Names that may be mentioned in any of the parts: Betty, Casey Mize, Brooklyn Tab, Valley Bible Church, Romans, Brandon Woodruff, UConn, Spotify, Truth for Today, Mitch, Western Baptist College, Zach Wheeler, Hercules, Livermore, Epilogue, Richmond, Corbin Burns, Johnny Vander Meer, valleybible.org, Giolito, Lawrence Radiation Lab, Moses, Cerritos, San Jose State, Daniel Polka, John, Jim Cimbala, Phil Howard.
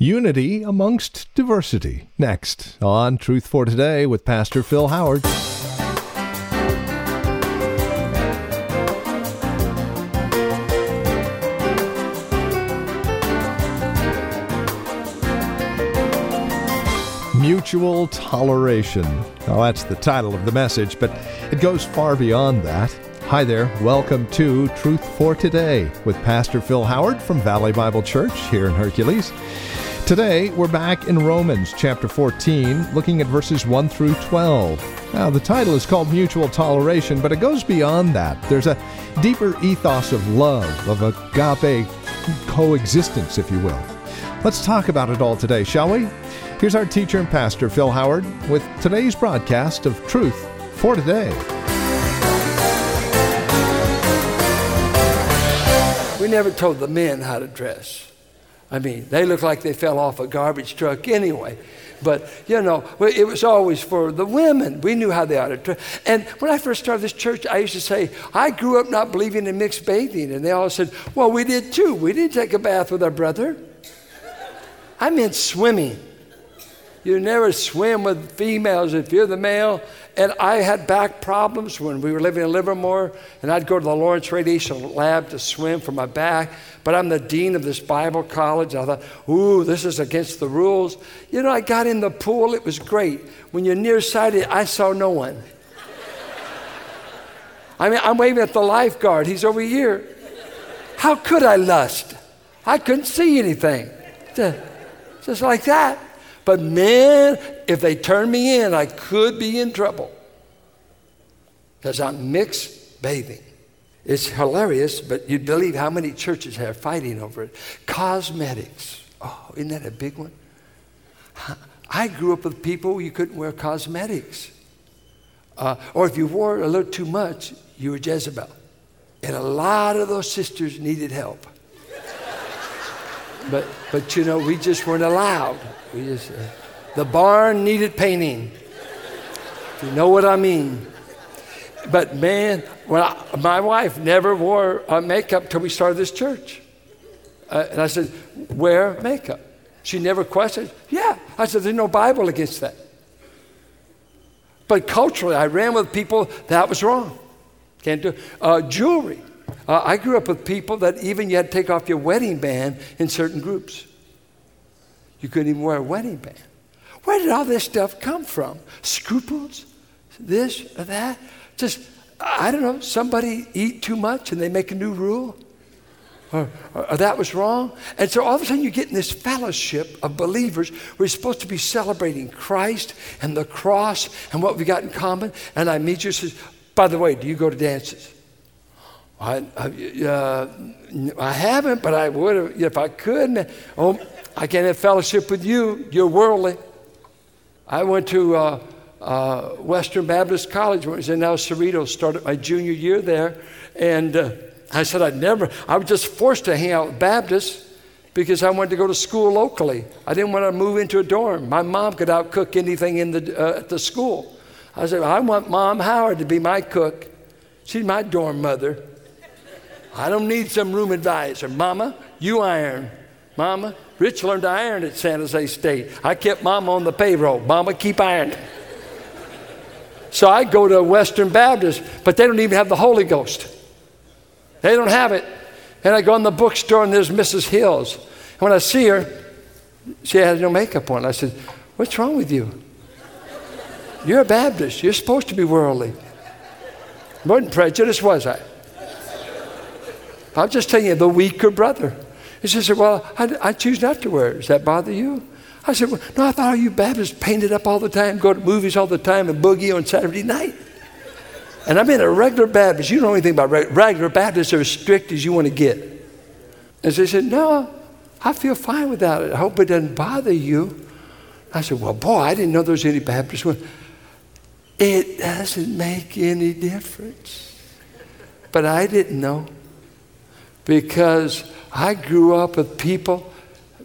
Unity Amongst Diversity. Next on Truth for Today with Pastor Phil Howard. Mutual toleration. Now, that's the title of the message, but it goes far beyond that. Hi there. Welcome to Truth for Today with Pastor Phil Howard from Valley Bible Church here in Hercules. Today, we're back in Romans chapter 14, looking at verses 1 through 12. Now, the title is called Mutual Toleration, but it goes beyond that. There's a deeper ethos of love, of agape coexistence, if you will. Let's talk about it all today, shall we? Here's our teacher and pastor, Phil Howard, with today's broadcast of Truth for Today. We never told the men how to dress. I mean, they looked like they fell off a garbage truck anyway. But, you know, it was always for the women. We knew how they ought to dress. And when I first started this church, I used to say, I grew up not believing in mixed bathing. And they all said, well, we did too. We didn't take a bath with our brother. I meant swimming. You never swim with females if you're the male. And I had back problems when we were living in Livermore, and I'd go to the Lawrence Radiation Lab to swim for my back. But I'm the dean of this Bible college. I thought, ooh, this is against the rules. You know, I got in the pool. It was great. When you're nearsighted, I saw no one. I mean, I'm waving at the lifeguard. He's over here. How could I lust? I couldn't see anything. Just like that. But man, if they turn me in, I could be in trouble. Because I'm mixed bathing. It's hilarious, but you'd believe how many churches are fighting over it. Cosmetics. Oh, isn't that a big one? I grew up with people you couldn't wear cosmetics. Or if you wore a little too much, you were Jezebel. And a lot of those sisters needed help. But you know, we just weren't allowed. We just the barn needed painting. You know what I mean? But man, my wife never wore makeup till we started this church. And I said, wear makeup. She never questioned. Yeah. I said, there's no Bible against that. But culturally, I ran with people that was wrong. Can't do it. Jewelry. I grew up with people that even you had to take off your wedding band in certain groups. You couldn't even wear a wedding band. Where did all this stuff come from? Scruples, this or that? Just, I don't know, somebody eat too much and they make a new rule? Or that was wrong? And so all of a sudden you get in this fellowship of believers where you're supposed to be celebrating Christ and the cross and what we got in common. And I meet you and says, by the way, do you go to dances? I haven't, but I would have if I could. Oh, I can't have fellowship with you. You're worldly. I went to Western Baptist College when it was in now Cerritos. Started my junior year there, and I said I was just forced to hang out with Baptists because I wanted to go to school locally. I didn't want to move into a dorm. My mom could outcook anything in the school. I said I want Mom Howard to be my cook. She's my dorm mother. I don't need some room advisor. Mama, you iron. Mama, Rich learned to iron at San Jose State. I kept Mama on the payroll. Mama, keep ironing. So I go to Western Baptist, but they don't even have the Holy Ghost. They don't have it. And I go in the bookstore, and there's Mrs. Hills. And when I see her, she has no makeup on. I said, what's wrong with you? You're a Baptist. You're supposed to be worldly. I wasn't prejudiced, was I? I'm just telling you, the weaker brother. He said, well, I choose not to wear it. Does that bother you? I said, well, no, I thought all you Baptists painted up all the time, go to movies all the time, and boogie on Saturday night. And I'm in a regular Baptist. You don't know anything about regular Baptists are as strict as you want to get. And so he said, no, I feel fine without it. I hope it doesn't bother you. I said, well, boy, I didn't know there was any Baptists. It doesn't make any difference. But I didn't know. Because I grew up with people,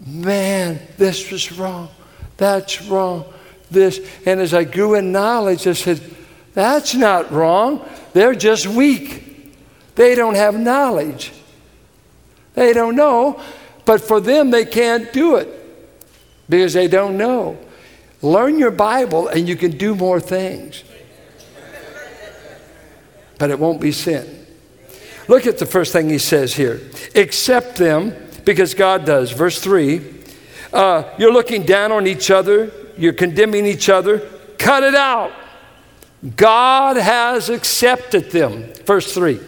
man, this was wrong, that's wrong, this. And as I grew in knowledge, I said, that's not wrong. They're just weak. They don't have knowledge. They don't know, but for them, they can't do it. because they don't know. Learn your Bible and you can do more things. But it won't be sin. Look at the first thing he says here. Accept them because God does. Verse 3. You're looking down on each other. You're condemning each other. Cut it out. God has accepted them. Verse 3.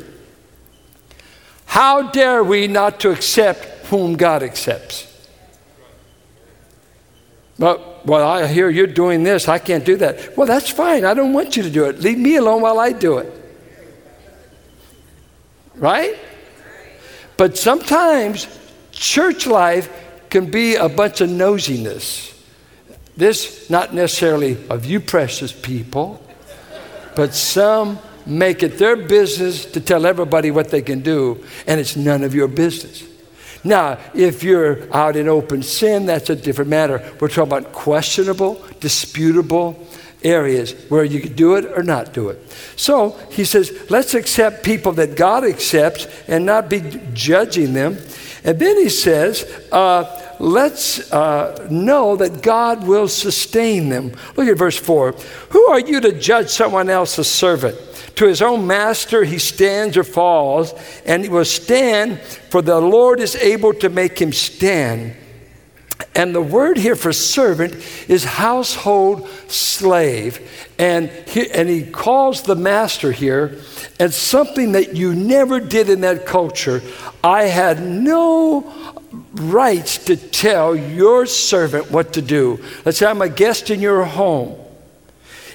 How dare we not to accept whom God accepts? But, well, I hear you're doing this. I can't do that. Well, that's fine. I don't want you to do it. Leave me alone while I do it. Right? But sometimes church life can be a bunch of nosiness. This, not necessarily of you precious people, but some make it their business to tell everybody what they can do, and it's none of your business. Now, if you're out in open sin, that's a different matter. We're talking about questionable, disputable areas where you could do it or not do it. So he says, let's accept people that God accepts and not be judging them. And then he says, let's know that God will sustain them. Look at verse 4. Who are you to judge someone else's servant? To his own master he stands or falls, and he will stand, for the Lord is able to make him stand. And the word here for servant is household slave. And he calls the master here, and something that you never did in that culture. I had no rights to tell your servant what to do. Let's say I'm a guest in your home.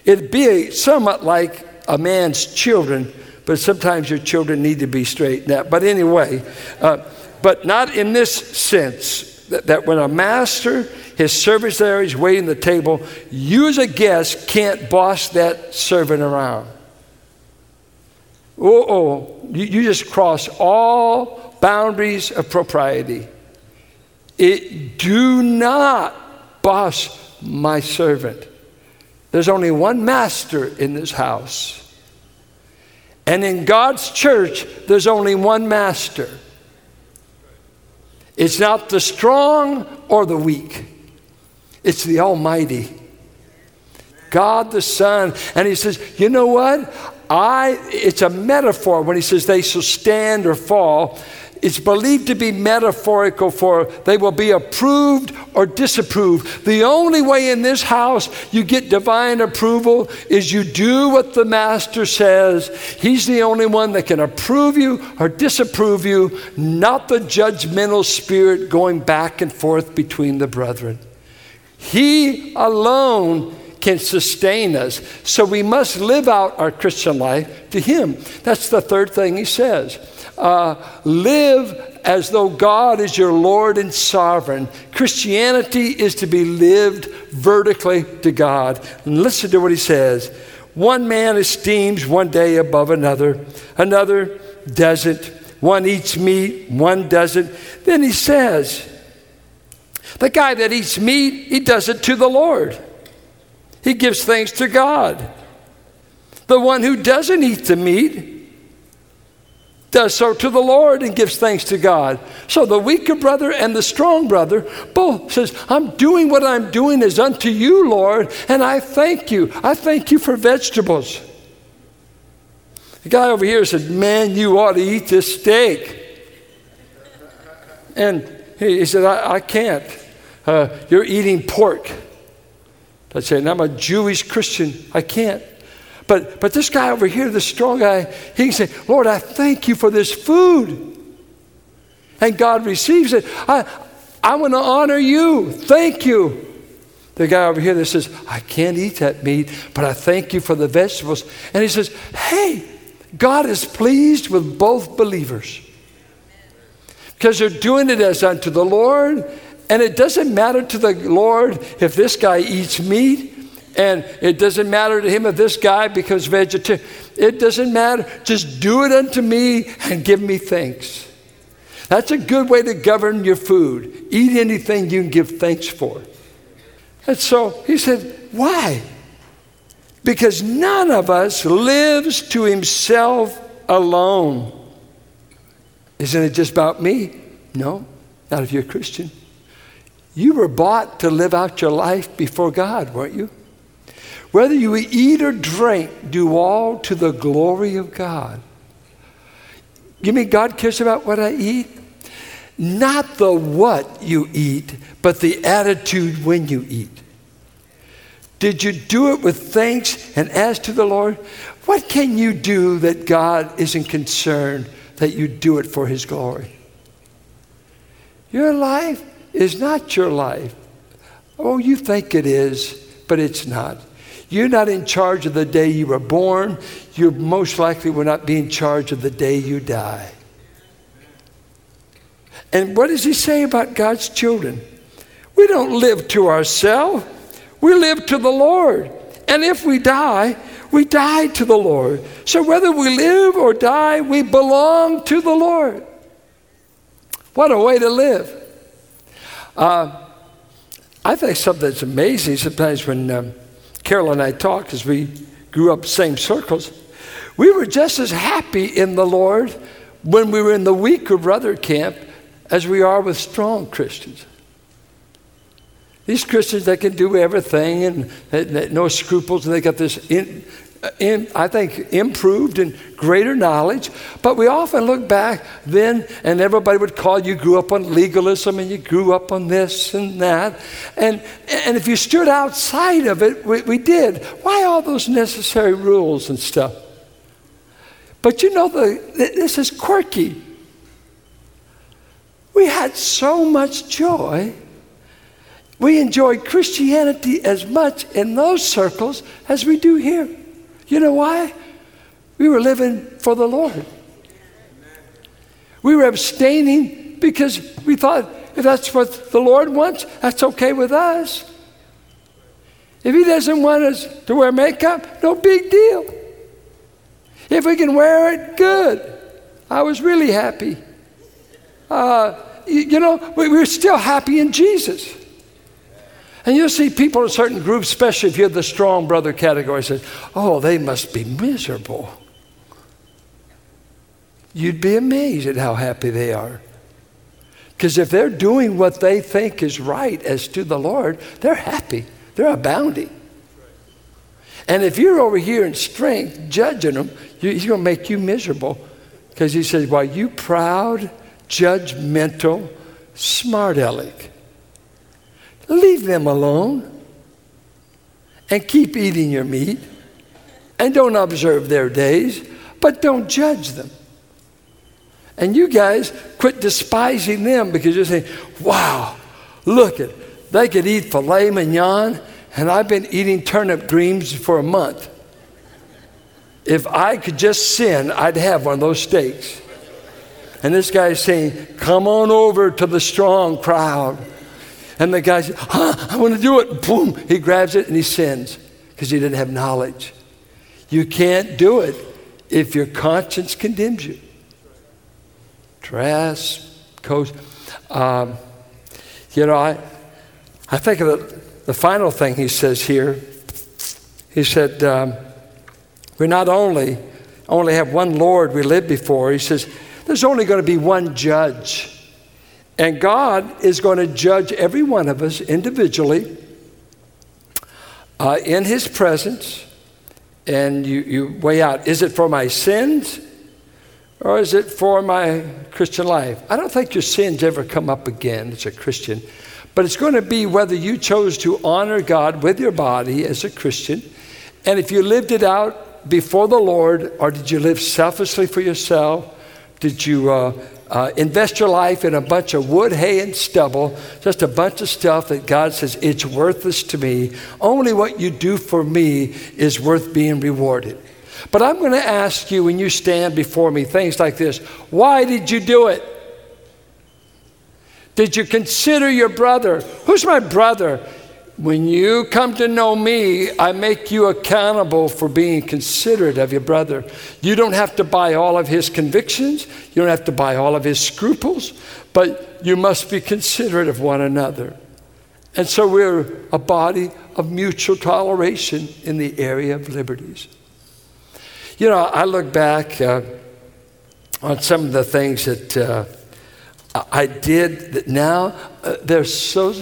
It'd be somewhat like a man's children, but sometimes your children need to be straightened out. But anyway, but not in this sense. That when a master, his servant's there, he's waiting at the table, you as a guest can't boss that servant around. You just cross all boundaries of propriety. Do not boss my servant. There's only one master in this house. And in God's church, there's only one master. It's not the strong or the weak. It's the Almighty. God the Son. And he says, you know what? It's a metaphor when he says they shall stand or fall. It's believed to be metaphorical for they will be approved or disapproved. The only way in this house you get divine approval is you do what the master says. He's the only one that can approve you or disapprove you, not the judgmental spirit going back and forth between the brethren. He alone can sustain us. So we must live out our Christian life to him. That's the third thing he says. Live as though God is your Lord and sovereign. Christianity is to be lived vertically to God. And listen to what he says. One man esteems one day above another. Another doesn't. One eats meat. One doesn't. Then he says, the guy that eats meat, he does it to the Lord. He gives thanks to God. The one who doesn't eat the meat does so to the Lord and gives thanks to God. So the weaker brother and the strong brother both says, I'm doing what I'm doing is unto you, Lord, and I thank you. I thank you for vegetables. The guy over here said, man, you ought to eat this steak. And he said, I can't. You're eating pork. I said, I'm a Jewish Christian. I can't. But this guy over here, this strong guy, he can say, Lord, I thank you for this food. And God receives it. I want to honor you. Thank you. The guy over here that says, I can't eat that meat, but I thank you for the vegetables. And he says, hey, God is pleased with both believers. Because they're doing it as unto the Lord. And it doesn't matter to the Lord if this guy eats meat. And it doesn't matter to him if this guy becomes vegetarian. It doesn't matter. Just do it unto me and give me thanks. That's a good way to govern your food. Eat anything you can give thanks for. And so he said, why? Because none of us lives to himself alone. Isn't it just about me? No, not if you're a Christian. You were bought to live out your life before God, weren't you? Whether you eat or drink, do all to the glory of God. You mean God cares about what I eat? Not the what you eat, but the attitude when you eat. Did you do it with thanks and ask to the Lord? What can you do that God isn't concerned that you do it for His glory? Your life is not your life. Oh, you think it is, but it's not. You're not in charge of the day you were born. You most likely will not be in charge of the day you die. And what does he say about God's children? We don't live to ourselves. We live to the Lord. And if we die, we die to the Lord. So whether we live or die, we belong to the Lord. What a way to live. I think something that's amazing sometimes when Carol and I talk, because we grew up same circles, we were just as happy in the Lord when we were in the weaker brother camp as we are with strong Christians. These Christians, they can do everything and no scruples, and they got this, I think, improved and greater knowledge. But we often look back then, and everybody would call you grew up on legalism, and you grew up on this and that. And if you stood outside of it, we did. Why all those necessary rules and stuff? But you know, this is quirky. We had so much joy. We enjoy Christianity as much in those circles as we do here. You know why? We were living for the Lord. We were abstaining because we thought if that's what the Lord wants, that's okay with us. If He doesn't want us to wear makeup, no big deal. If we can wear it, good. I was really happy. We're still happy in Jesus. And you'll see people in certain groups, especially if you're the strong brother category, say, oh, they must be miserable. You'd be amazed at how happy they are. Because if they're doing what they think is right as to the Lord, they're happy. They're abounding. And if you're over here in strength judging them, he's going to make you miserable. Because he says, well, you proud, judgmental, smart aleck. Leave them alone and keep eating your meat and don't observe their days, but don't judge them. And you guys quit despising them because you're saying, wow, look at, they could eat filet mignon and I've been eating turnip greens for a month. If I could just sin, I'd have one of those steaks. And this guy is saying, come on over to the strong crowd. And the guy says, I want to do it. Boom, he grabs it and he sins because he didn't have knowledge. You can't do it if your conscience condemns you. I think of the final thing he says here. He said, we not only have one Lord we live before. He says, there's only going to be one judge. And God is going to judge every one of us individually in His presence. And you weigh out, is it for my sins or is it for my Christian life? I don't think your sins ever come up again as a Christian. But it's going to be whether you chose to honor God with your body as a Christian. And if you lived it out before the Lord, or did you live selfishly for yourself? Did you invest your life in a bunch of wood, hay, and stubble, just a bunch of stuff that God says, it's worthless to me. Only what you do for me is worth being rewarded. But I'm going to ask you when you stand before me things like this. Why did you do it? Did you consider your brother? Who's my brother? When you come to know me, I make you accountable for being considerate of your brother. You don't have to buy all of his convictions. You don't have to buy all of his scruples, but you must be considerate of one another. And so we're a body of mutual toleration in the area of liberties. You know, I look back on some of the things that I did that now they're so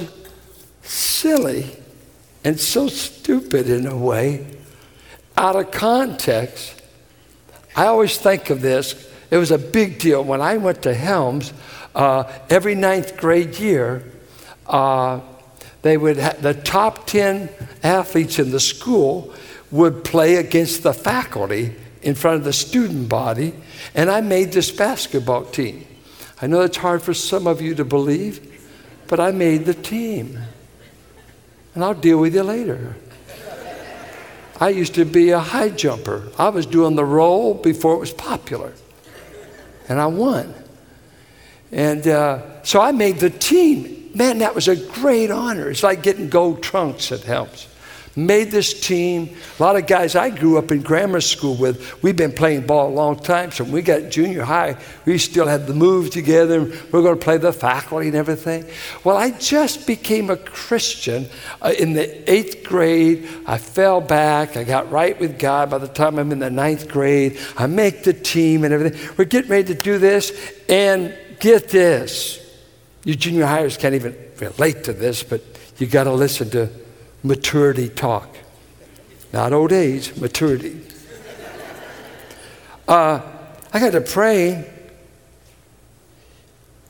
silly and so stupid in a way, out of context. I always think of this. It was a big deal. When I went to Helms, every ninth grade year, they would the top 10 athletes in the school would play against the faculty in front of the student body, and I made this basketball team. I know it's hard for some of you to believe, but I made the team. And I'll deal with you later. I used to be a high jumper. I was doing the roll before it was popular. And I won. And so I made the team. Man, that was a great honor. It's like getting gold trunks at Helms. Made this team. A lot of guys I grew up in grammar school with, we've been playing ball a long time. So when we got junior high, we still had the move together. And we're going to play the faculty and everything. Well, I just became a Christian in the 8th grade. I fell back. I got right with God by the time I'm in the 9th grade. I make the team and everything. We're getting ready to do this. And get this. You junior hires can't even relate to this, but you got to listen to maturity talk. Not old age, maturity. I got to pray,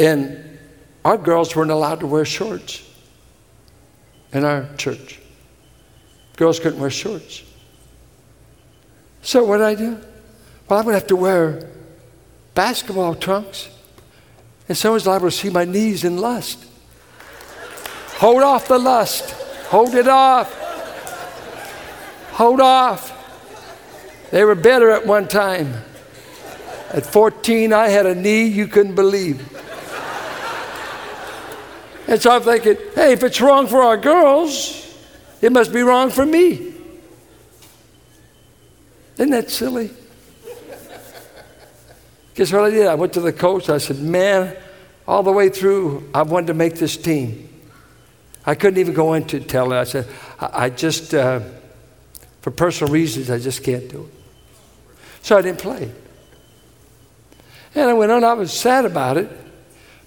and our girls weren't allowed to wear shorts in our church. Girls couldn't wear shorts. So what did I do? Well, I'm going to have to wear basketball trunks, and someone's liable to see my knees in lust. Hold off the lust. Hold it off. Hold off. They were better at one time. At 14, I had a knee you couldn't believe. And so I'm thinking, hey, if it's wrong for our girls, it must be wrong for me. Isn't that silly? Guess what I did? I went to the coach. I said, man, all the way through, I wanted to make this team. I couldn't even go into it, tell her. I said, I just, for personal reasons, I just can't do it. So I didn't play. And I went on. I was sad about it.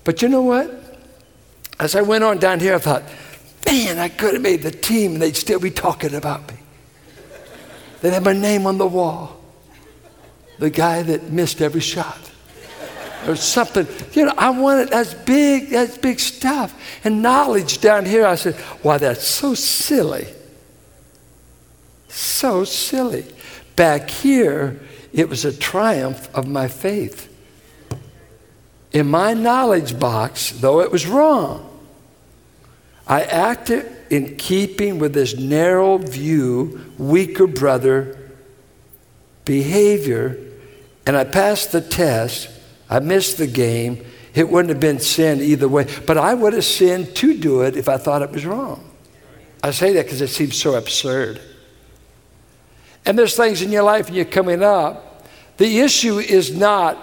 But you know what? As I went on down here, I thought, man, I could have made the team, and they'd still be talking about me. They'd have my name on the wall. The guy that missed every shot. Or something, you know, I wanted, that's big stuff. And knowledge down here, I said, wow, that's so silly. So silly. Back here, it was a triumph of my faith. In my knowledge box, though it was wrong, I acted in keeping with this narrow view, weaker brother behavior, and I passed the test. I missed the game. It wouldn't have been sin either way. But I would have sinned to do it if I thought it was wrong. I say that because it seems so absurd. And there's things in your life and you're coming up. The issue is not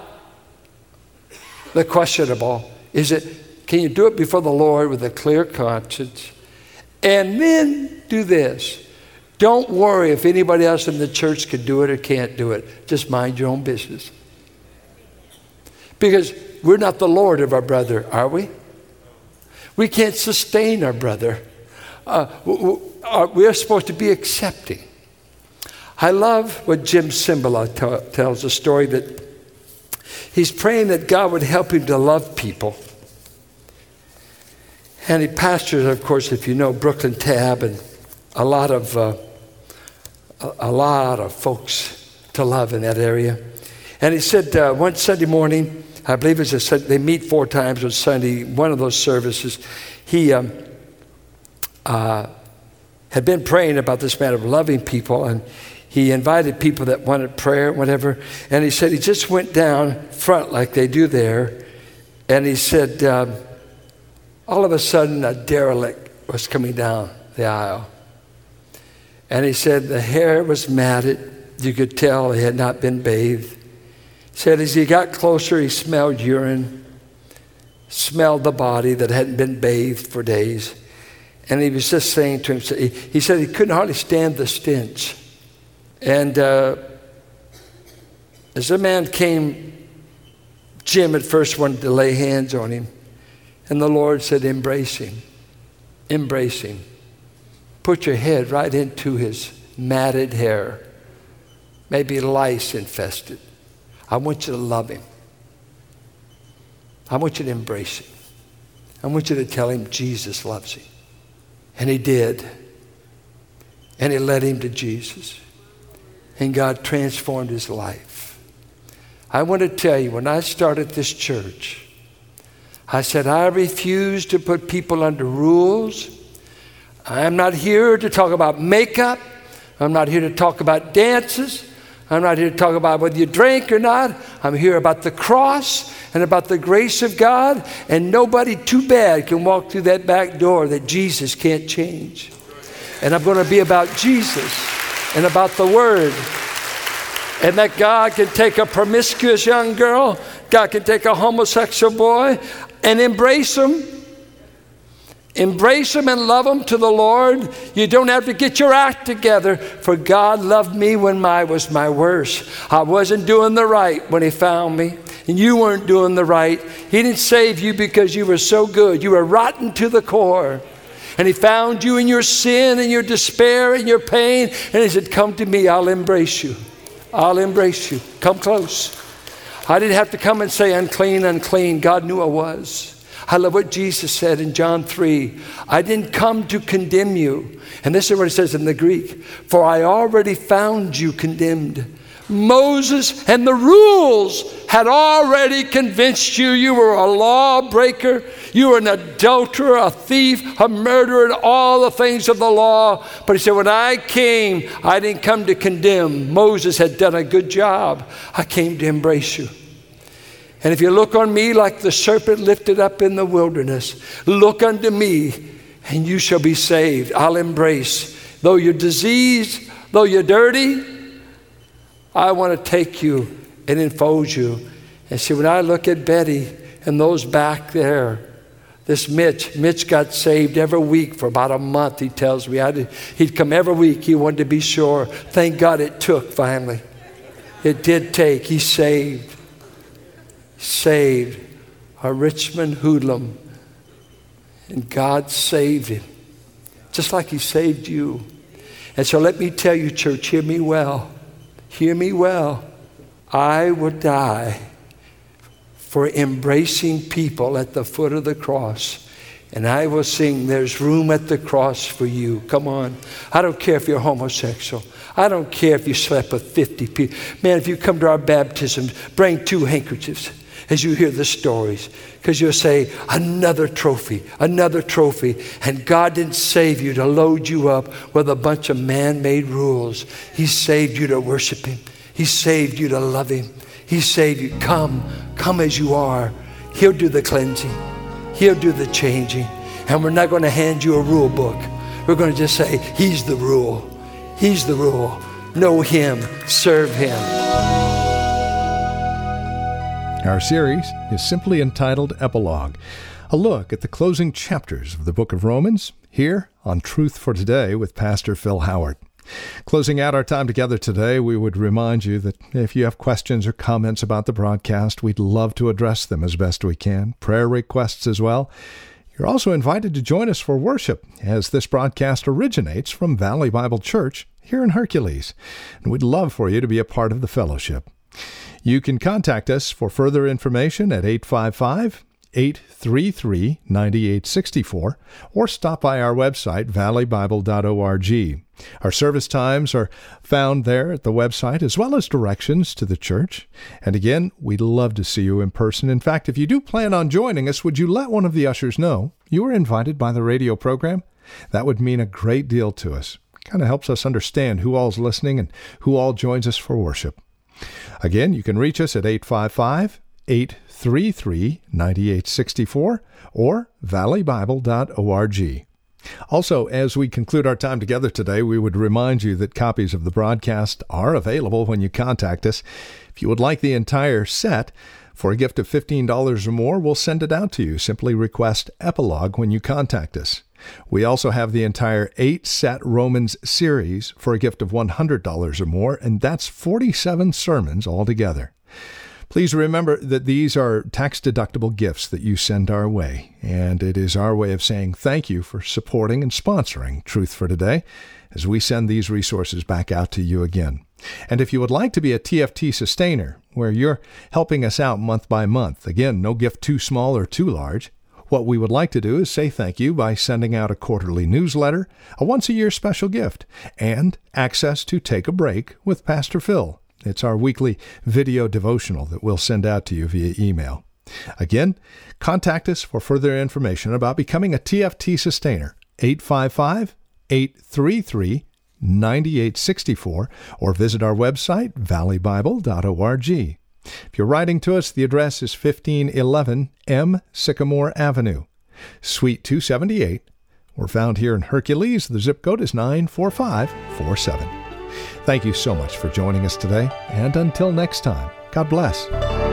the questionable. Is it, can you do it before the Lord with a clear conscience? And then do this. Don't worry if anybody else in the church can do it or can't do it. Just mind your own business. Because we're not the Lord of our brother, are we? We can't sustain our brother. We're supposed to be accepting. I love what Jim Cimbala tells a story that he's praying that God would help him to love people. And he pastors, of course, if you know, Brooklyn Tab and a lot of folks to love in that area. And he said one Sunday morning, I believe it was they meet 4 times on Sunday, one of those services, he had been praying about this matter of loving people, and he invited people that wanted prayer, whatever, and he said he just went down front like they do there, and he said, all of a sudden a derelict was coming down the aisle. And he said the hair was matted. You could tell he had not been bathed. Said as he got closer, he smelled urine, smelled the body that hadn't been bathed for days. And he was just saying to himself, he said he couldn't hardly stand the stench. And as the man came, Jim at first wanted to lay hands on him. And the Lord said, embrace him. Embrace him. Put your head right into his matted hair, maybe lice infested. I want you to love him. I want you to embrace him. I want you to tell him Jesus loves him. And he did. And he led him to Jesus. And God transformed his life. I want to tell you, when I started this church, I said, I refuse to put people under rules. I'm not here to talk about makeup. I'm not here to talk about dances. I'm not here to talk about whether you drink or not. I'm here about the cross and about the grace of God. And nobody too bad can walk through that back door that Jesus can't change. And I'm going to be about Jesus and about the Word. And that God can take a promiscuous young girl, God can take a homosexual boy and embrace them. Embrace them and love them to the Lord. You don't have to get your act together, for God loved me when I was my worst. I wasn't doing the right when he found me, and you weren't doing the right. He didn't save you because you were so good. You were rotten to the core. And he found you in your sin and your despair and your pain. And he said, come to me, I'll embrace you. I'll embrace you. Come close. I didn't have to come and say unclean, unclean. God knew I was. I love what Jesus said in John 3. I didn't come to condemn you. And this is what it says in the Greek. For I already found you condemned. Moses and the rules had already convinced you. You were a lawbreaker. You were an adulterer, a thief, a murderer, and all the things of the law. But he said, when I came, I didn't come to condemn. Moses had done a good job. I came to embrace you. And if you look on me like the serpent lifted up in the wilderness, look unto me and you shall be saved. I'll embrace. Though you're diseased, though you're dirty, I want to take you and enfold you. And see, when I look at Betty and those back there, this Mitch got saved every week for about a month, he tells me. He'd come every week. He wanted to be sure. Thank God it took, finally. It did take. He saved a Richmond hoodlum. And God saved him, just like he saved you. And so let me tell you, church, hear me well. Hear me well. I will die for embracing people at the foot of the cross. And I will sing, there's room at the cross for you. Come on. I don't care if you're homosexual. I don't care if you slept with 50 people. Man, if you come to our baptisms, bring 2 handkerchiefs as you hear the stories. Because you'll say, another trophy. And God didn't save you to load you up with a bunch of man-made rules. He saved you to worship him. He saved you to love him. He saved you. Come as you are. He'll do the cleansing. He'll do the changing. And we're not going to hand you a rule book. We're going to just say, he's the rule. He's the rule. Know him. Serve him. Our series is simply entitled Epilogue, a look at the closing chapters of the book of Romans, here on Truth for Today with Pastor Phil Howard. Closing out our time together today, we would remind you that if you have questions or comments about the broadcast, we'd love to address them as best we can, prayer requests as well. You're also invited to join us for worship, as this broadcast originates from Valley Bible Church here in Hercules, and we'd love for you to be a part of the fellowship. You can contact us for further information at 855-833-9864 or stop by our website, valleybible.org. Our service times are found there at the website, as well as directions to the church. And again, we'd love to see you in person. In fact, if you do plan on joining us, would you let one of the ushers know you were invited by the radio program? That would mean a great deal to us. Kind of helps us understand who all's listening and who all joins us for worship. Again, you can reach us at 855-833-9864 or valleybible.org. Also, as we conclude our time together today, we would remind you that copies of the broadcast are available when you contact us. If you would like the entire set, for a gift of $15 or more, we'll send it out to you. Simply request Epilogue when you contact us. We also have the entire 8-set Romans series for a gift of $100 or more, and that's 47 sermons altogether. Please remember that these are tax-deductible gifts that you send our way, and it is our way of saying thank you for supporting and sponsoring Truth for Today as we send these resources back out to you again. And if you would like to be a TFT sustainer, where you're helping us out month by month, again, no gift too small or too large, what we would like to do is say thank you by sending out a quarterly newsletter, a once-a-year special gift, and access to Take a Break with Pastor Phil. It's our weekly video devotional that we'll send out to you via email. Again, contact us for further information about becoming a TFT sustainer, 855-833-9864, or visit our website, valleybible.org. If you're writing to us, the address is 1511 M. Sycamore Avenue, Suite 278. We're found here in Hercules. The zip code is 94547. Thank you so much for joining us today, and until next time, God bless.